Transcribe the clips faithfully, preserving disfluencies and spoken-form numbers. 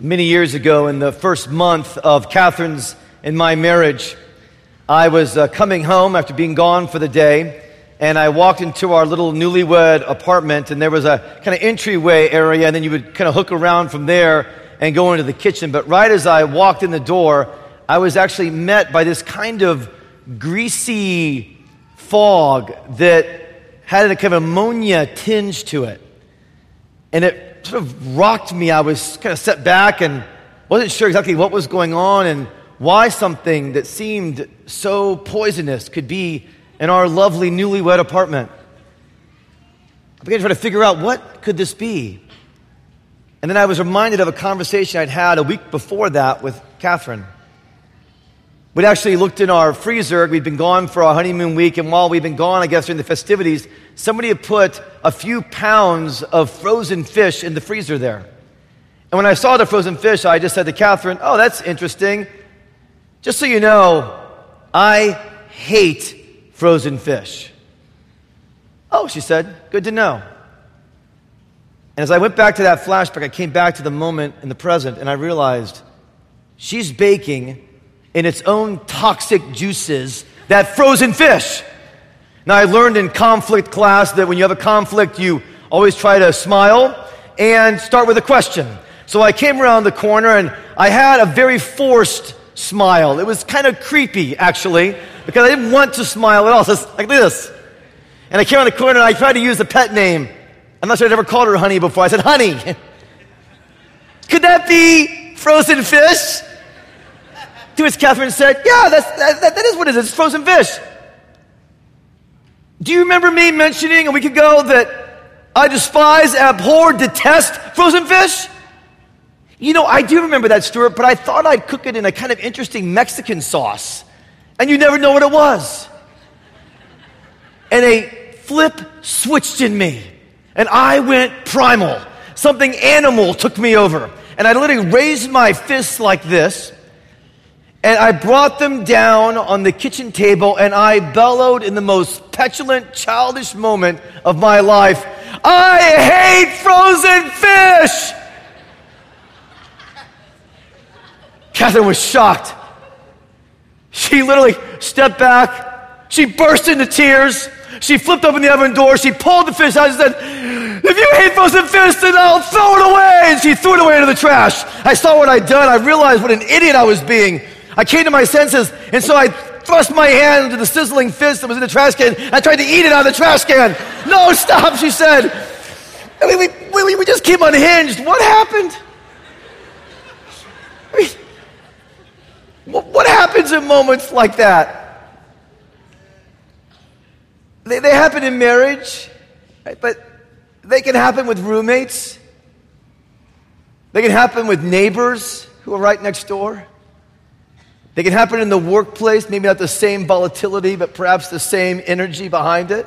Many years ago, in the first month of Catherine's and my marriage, I was uh, coming home after being gone for the day, and I walked into our little newlywed apartment, and there was a kind of entryway area, and then you would kind of hook around from there and go into the kitchen. But right as I walked in the door, I was actually met by this kind of greasy fog that had a kind of ammonia tinge to it, and it sort of rocked me. I was kind of set back and wasn't sure exactly what was going on and why something that seemed so poisonous could be in our lovely newlywed apartment. I began to try to figure out, what could this be? And then I was reminded of a conversation I'd had a week before that with Catherine. We'd actually looked in our freezer. We'd been gone for our honeymoon week, and while we'd been gone, I guess, during the festivities, somebody had put a few pounds of frozen fish in the freezer there. And when I saw the frozen fish, I just said to Catherine, "Oh, that's interesting. Just so you know, I hate frozen fish." "Oh," she said, "good to know." And as I went back to that flashback, I came back to the moment in the present, and I realized she's baking in its own toxic juices that frozen fish. Now, I learned in conflict class that when you have a conflict, you always try to smile and start with a question. So I came around the corner, and I had a very forced smile. It was kind of creepy, actually, because I didn't want to smile at all. So it's like this. And I came around the corner, and I tried to use the pet name. I'm not sure I'd ever called her honey before. I said, "Honey, could that be frozen fish?" To which Catherine said, "Yeah, that's, that, that, that is what it is. It's frozen fish. Do you remember me mentioning a week ago that I despise, abhor, detest frozen fish? You know, I do remember that, Stuart, but I thought I'd cook it in a kind of interesting Mexican sauce, and you never know what it was." And a flip switched in me, and I went primal. Something animal took me over, and I literally raised my fists like this, and I brought them down on the kitchen table, and I bellowed in the most petulant, childish moment of my life, "I hate frozen fish!" Catherine was shocked. She literally stepped back. She burst into tears. She flipped open the oven door. She pulled the fish out and said, "If you hate frozen fish, then I'll throw it away." And she threw it away into the trash. I saw what I'd done. I realized what an idiot I was being. I came to my senses, and so I thrust my hand into the sizzling fish that was in the trash can. I tried to eat it out of the trash can. "No, stop," she said. I mean, we, we, we just came unhinged. What happened? I mean, what, what happens in moments like that? They, they happen in marriage, right? But they can happen with roommates. They can happen with neighbors who are right next door. They can happen in the workplace, maybe not the same volatility, but perhaps the same energy behind it.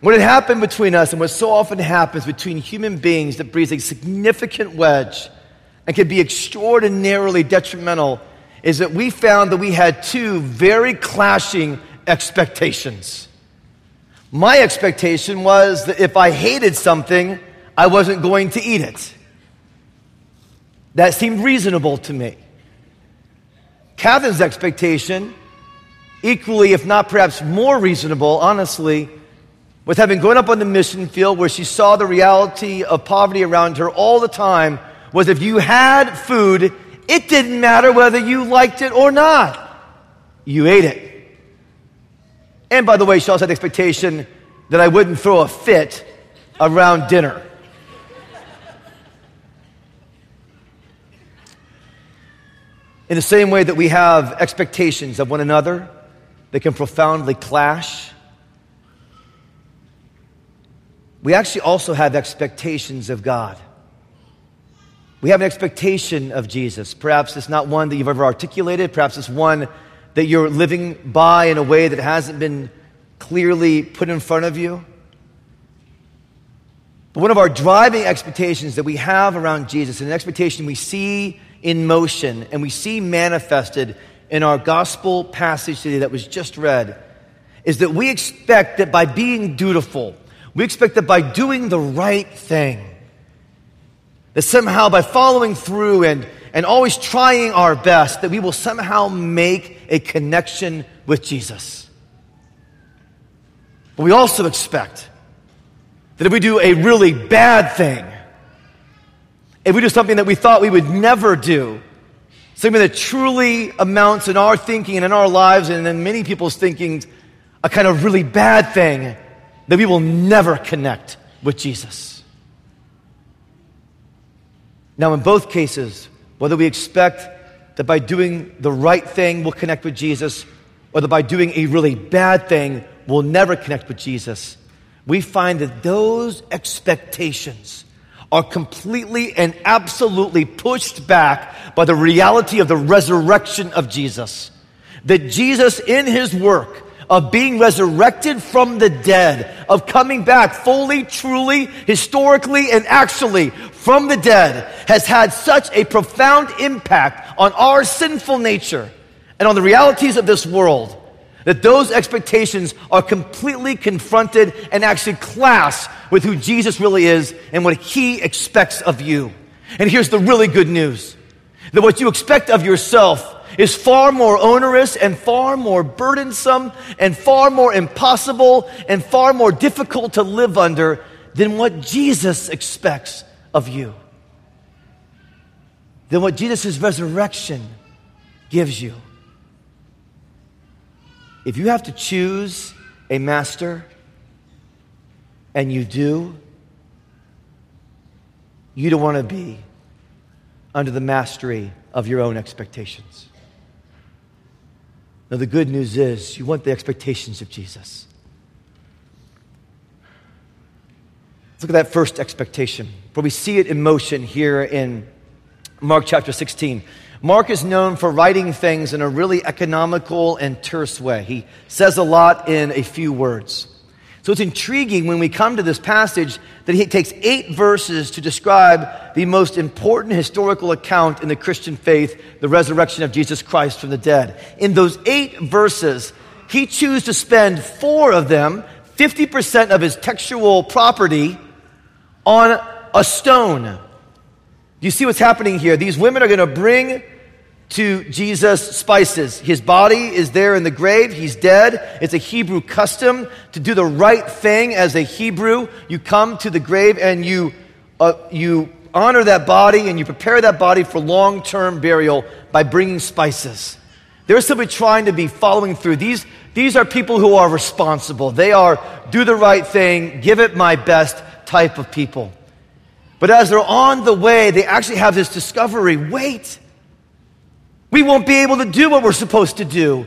What had happened between us and what so often happens between human beings that breeds a significant wedge and can be extraordinarily detrimental is that we found that we had two very clashing expectations. My expectation was that if I hated something, I wasn't going to eat it. That seemed reasonable to me. Catherine's expectation, equally if not perhaps more reasonable, honestly, was having grown up on the mission field where she saw the reality of poverty around her all the time, was if you had food, it didn't matter whether you liked it or not. You ate it. And by the way, she also had the expectation that I wouldn't throw a fit around dinner. In the same way that we have expectations of one another that can profoundly clash, we actually also have expectations of God. We have an expectation of Jesus. Perhaps it's not one that you've ever articulated. Perhaps it's one that you're living by in a way that hasn't been clearly put in front of you. But one of our driving expectations that we have around Jesus, and an expectation we see in motion, and we see manifested in our gospel passage today that was just read, is that we expect that by being dutiful, we expect that by doing the right thing, That somehow by following through and, and always trying our best, that we will somehow make a connection with Jesus. But we also expect that if we do a really bad thing, if we do something that we thought we would never do, something that truly amounts in our thinking and in our lives and in many people's thinking, a kind of really bad thing, that we will never connect with Jesus. Now, in both cases, whether we expect that by doing the right thing we'll connect with Jesus, or that by doing a really bad thing we'll never connect with Jesus, we find that those expectations are completely and absolutely pushed back by the reality of the resurrection of Jesus. That Jesus, in his work of being resurrected from the dead, of coming back fully, truly, historically, and actually from the dead, has had such a profound impact on our sinful nature and on the realities of this world, that those expectations are completely confronted and actually clash with who Jesus really is and what he expects of you. And here's the really good news, that what you expect of yourself is far more onerous and far more burdensome and far more impossible and far more difficult to live under than what Jesus expects of you, than what Jesus' resurrection gives you. If you have to choose a master, and you do, you don't want to be under the mastery of your own expectations. Now, the good news is you want the expectations of Jesus. Let's look at that first expectation, for we see it in motion here in Mark chapter sixteen. Mark is known for writing things in a really economical and terse way. He says a lot in a few words. So it's intriguing when we come to this passage that he takes eight verses to describe the most important historical account in the Christian faith, the resurrection of Jesus Christ from the dead. In those eight verses, he chooses to spend four of them, fifty percent of his textual property, on a stone. Do you see what's happening here? These women are going to bring to Jesus spices. His body is there in the grave. He's dead. It's a Hebrew custom to do the right thing as a Hebrew. You come to the grave and you uh, you honor that body and you prepare that body for long-term burial by bringing spices. They're simply trying to be following through. These these are people who are responsible. They are do the right thing, give it my best type of people. But as they're on the way, they actually have this discovery. Wait. We won't be able to do what we're supposed to do.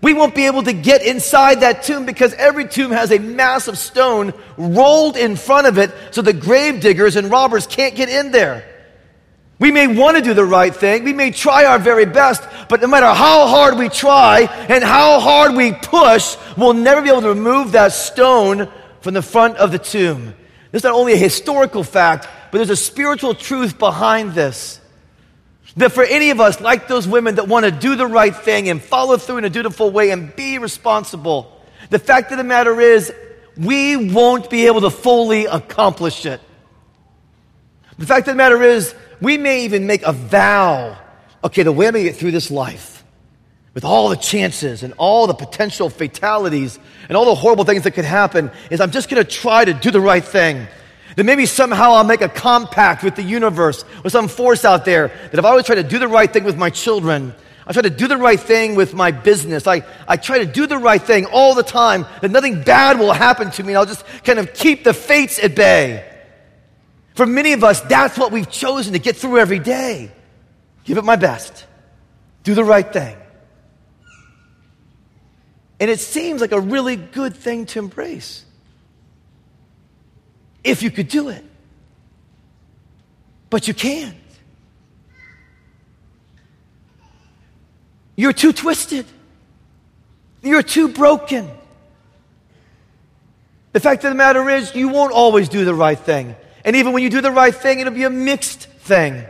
We won't be able to get inside that tomb because every tomb has a massive stone rolled in front of it so the grave diggers and robbers can't get in there. We may want to do the right thing. We may try our very best, but no matter how hard we try and how hard we push, we'll never be able to remove that stone from the front of the tomb. This is not only a historical fact, but there's a spiritual truth behind this. That for any of us, like those women that want to do the right thing and follow through in a dutiful way and be responsible, the fact of the matter is we won't be able to fully accomplish it. The fact of the matter is we may even make a vow, okay, the way I'm going to get through this life with all the chances and all the potential fatalities and all the horrible things that could happen is I'm just going to try to do the right thing. That maybe somehow I'll make a compact with the universe, with some force out there, that if I always try to do the right thing with my children, I try to do the right thing with my business, I, I try to do the right thing all the time, that nothing bad will happen to me, and I'll just kind of keep the fates at bay. For many of us, that's what we've chosen to get through every day. Give it my best. Do the right thing. And it seems like a really good thing to embrace. If you could do it, but you can't. You're too twisted. You're too broken. The fact of the matter is, you won't always do the right thing. And even when you do the right thing, it'll be a mixed thing.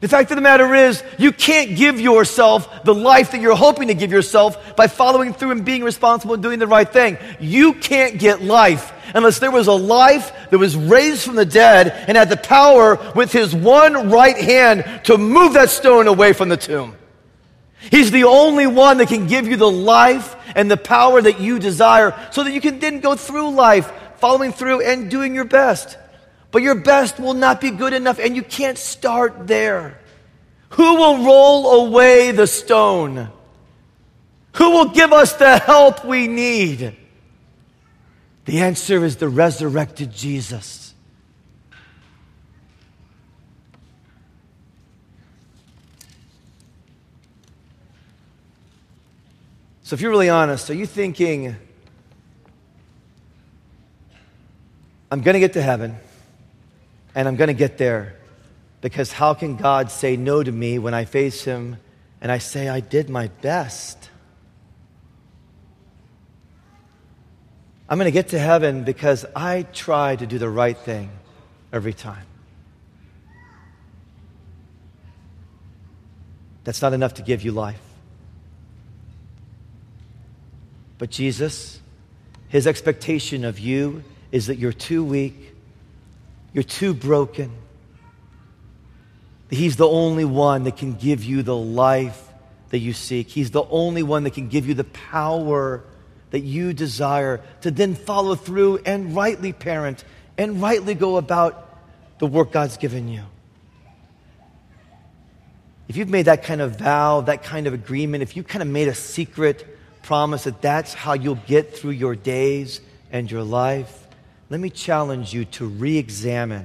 The fact of the matter is, you can't give yourself the life that you're hoping to give yourself by following through and being responsible and doing the right thing. You can't get life unless there was a life that was raised from the dead and had the power with his one right hand to move that stone away from the tomb. He's the only one that can give you the life and the power that you desire so that you can then go through life, following through and doing your best. But your best will not be good enough, and you can't start there. Who will roll away the stone? Who will give us the help we need? The answer is the resurrected Jesus. So if you're really honest, are you thinking, I'm going to get to heaven, and I'm going to get there, because how can God say no to me when I face him and I say I did my best? I'm going to get to heaven because I try to do the right thing every time. That's not enough to give you life. But Jesus, his expectation of you is that you're too weak, you're too broken. He's the only one that can give you the life that you seek. He's the only one that can give you the power that you desire to then follow through and rightly parent and rightly go about the work God's given you. If you've made that kind of vow, that kind of agreement, if you kind of made a secret promise that that's how you'll get through your days and your life, let me challenge you to re-examine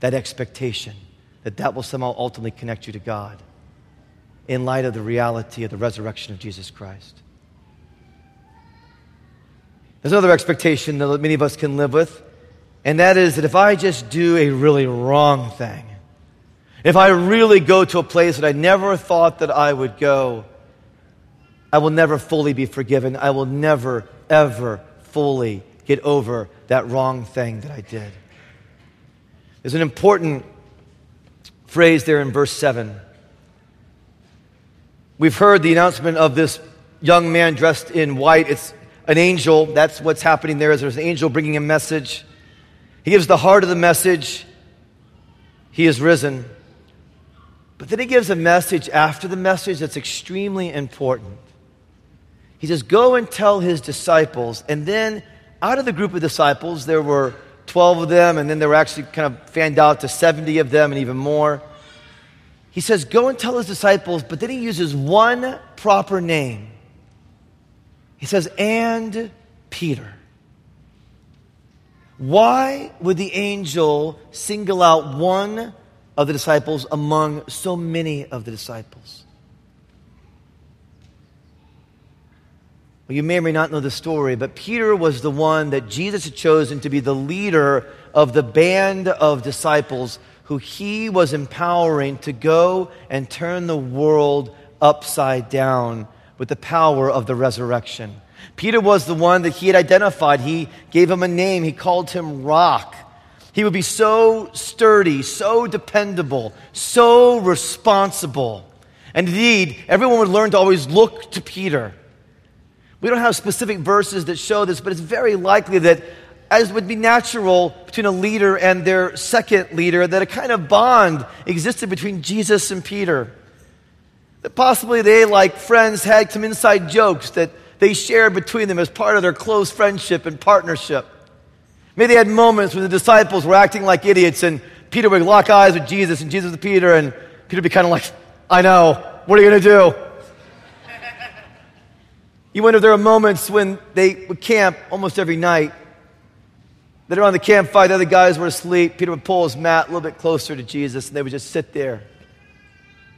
that expectation that that will somehow ultimately connect you to God in light of the reality of the resurrection of Jesus Christ. There's another expectation that many of us can live with, and that is that if I just do a really wrong thing, if I really go to a place that I never thought that I would go, I will never fully be forgiven. I will never, ever fully get over that wrong thing that I did. There's an important phrase there in verse seven. We've heard the announcement of this young man dressed in white. It's an angel. That's what's happening there, is there's an angel bringing a message. He gives the heart of the message. He is risen. But then he gives a message after the message that's extremely important. He says, go and tell his disciples, and then out of the group of disciples, there were twelve of them, and then they were actually kind of fanned out to seventy of them and even more. He says, go and tell his disciples, but then he uses one proper name. He says, and Peter. Why would the angel single out one of the disciples among so many of the disciples? Well, you may or may not know the story, but Peter was the one that Jesus had chosen to be the leader of the band of disciples who he was empowering to go and turn the world upside down with the power of the resurrection. Peter was the one that he had identified. He gave him a name. He called him Rock. He would be so sturdy, so dependable, so responsible. And indeed, everyone would learn to always look to Peter. We don't have specific verses that show this, but it's very likely that, as would be natural between a leader and their second leader, that a kind of bond existed between Jesus and Peter. That possibly they, like friends, had some inside jokes that they shared between them as part of their close friendship and partnership. Maybe they had moments when the disciples were acting like idiots and Peter would lock eyes with Jesus and Jesus with Peter, and Peter would be kind of like, I know, what are you going to do? You wonder if there are moments when they would camp almost every night, that around the campfire, the other guys were asleep. Peter would pull his mat a little bit closer to Jesus, and they would just sit there,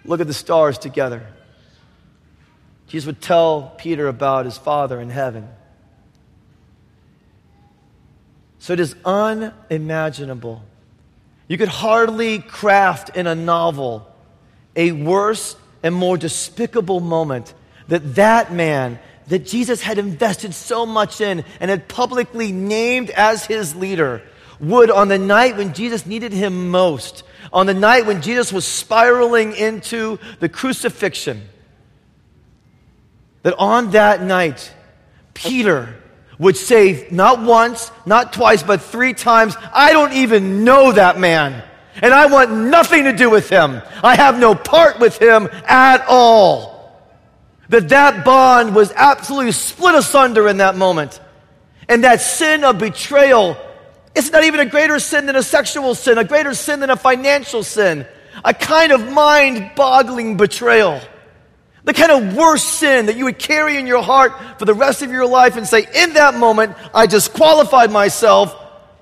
look at the stars together. Jesus would tell Peter about his Father in heaven. So it is unimaginable. You could hardly craft in a novel a worse and more despicable moment that that man that Jesus had invested so much in and had publicly named as his leader would on the night when Jesus needed him most, on the night when Jesus was spiraling into the crucifixion, that on that night, Peter would say not once, not twice, but three times, I don't even know that man, and I want nothing to do with him. I have no part with him at all. That that bond was absolutely split asunder in that moment. And that sin of betrayal, it's not even a greater sin than a sexual sin, a greater sin than a financial sin, a kind of mind-boggling betrayal. The kind of worst sin that you would carry in your heart for the rest of your life and say, in that moment, I disqualified myself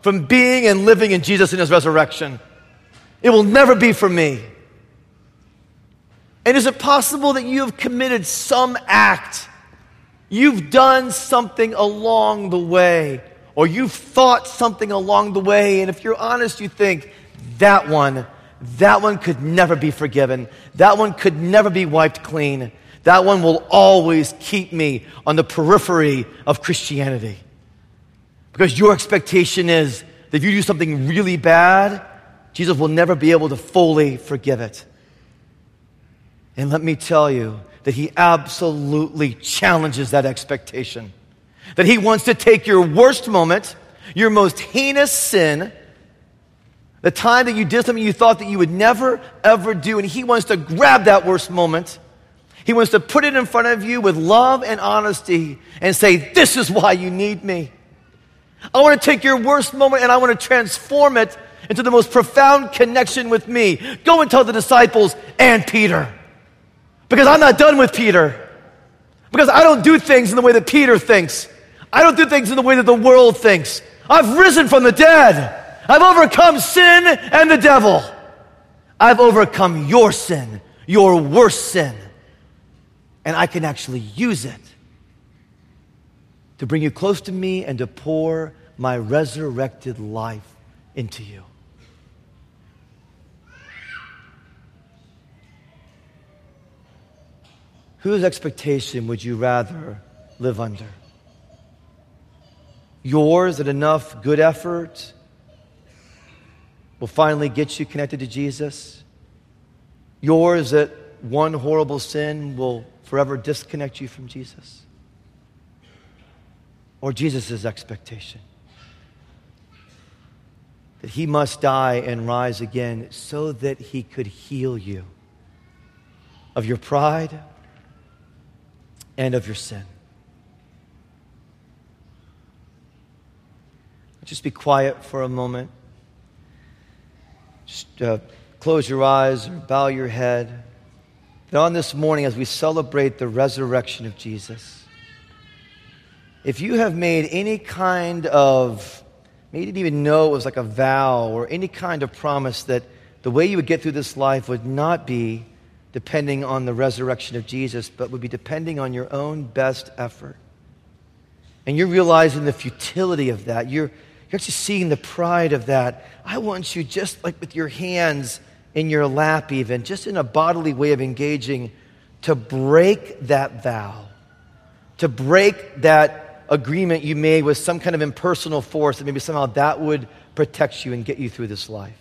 from being and living in Jesus and his resurrection. It will never be for me. And is it possible that you have committed some act? You've done something along the way, or you've thought something along the way, and if you're honest, you think, that one That one could never be forgiven. That one could never be wiped clean. That one will always keep me on the periphery of Christianity. Because your expectation is that if you do something really bad, Jesus will never be able to fully forgive it. And let me tell you that he absolutely challenges that expectation. That he wants to take your worst moment, your most heinous sin, the time that you did something you thought that you would never, ever do, and he wants to grab that worst moment. He wants to put it in front of you with love and honesty and say, this is why you need me. I want to take your worst moment and I want to transform it into the most profound connection with me. Go and tell the disciples and Peter. Because I'm not done with Peter. Because I don't do things in the way that Peter thinks. I don't do things in the way that the world thinks. I've risen from the dead. I've overcome sin and the devil. I've overcome your sin, your worst sin. And I can actually use it to bring you close to me and to pour my resurrected life into you. Whose expectation would you rather live under? Yours at enough good effort will finally get you connected to Jesus? Yours that one horrible sin will forever disconnect you from Jesus? Or Jesus' expectation? That he must die and rise again so that he could heal you of your pride and of your sin. Just be quiet for a moment. Just uh, close your eyes or bow your head. That on this morning, as we celebrate the resurrection of Jesus, if you have made any kind of, maybe you didn't even know it was like a vow or any kind of promise that the way you would get through this life would not be depending on the resurrection of Jesus, but would be depending on your own best effort. And you're realizing the futility of that. You're You're actually seeing the pride of that. I want you just like with your hands in your lap even, just in a bodily way of engaging, to break that vow, to break that agreement you made with some kind of impersonal force that maybe somehow that would protect you and get you through this life.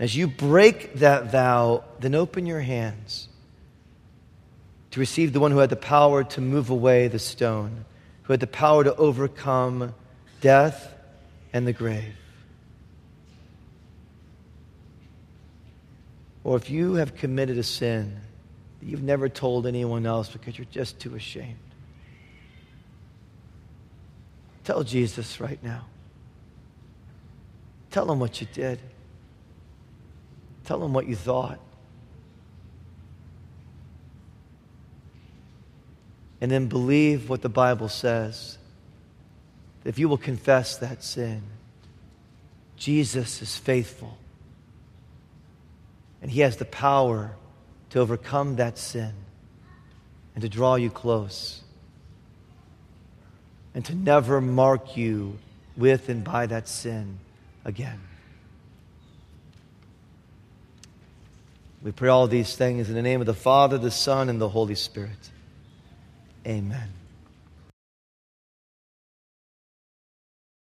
As you break that vow, then open your hands to receive the one who had the power to move away the stone, who had the power to overcome death and the grave. Or if you have committed a sin that you've never told anyone else because you're just too ashamed, tell Jesus right now. Tell him what you did. Tell him what you thought. And then believe what the Bible says. If you will confess that sin, Jesus is faithful. And he has the power to overcome that sin and to draw you close and to never mark you with and by that sin again. We pray all these things in the name of the Father, the Son, and the Holy Spirit. Amen.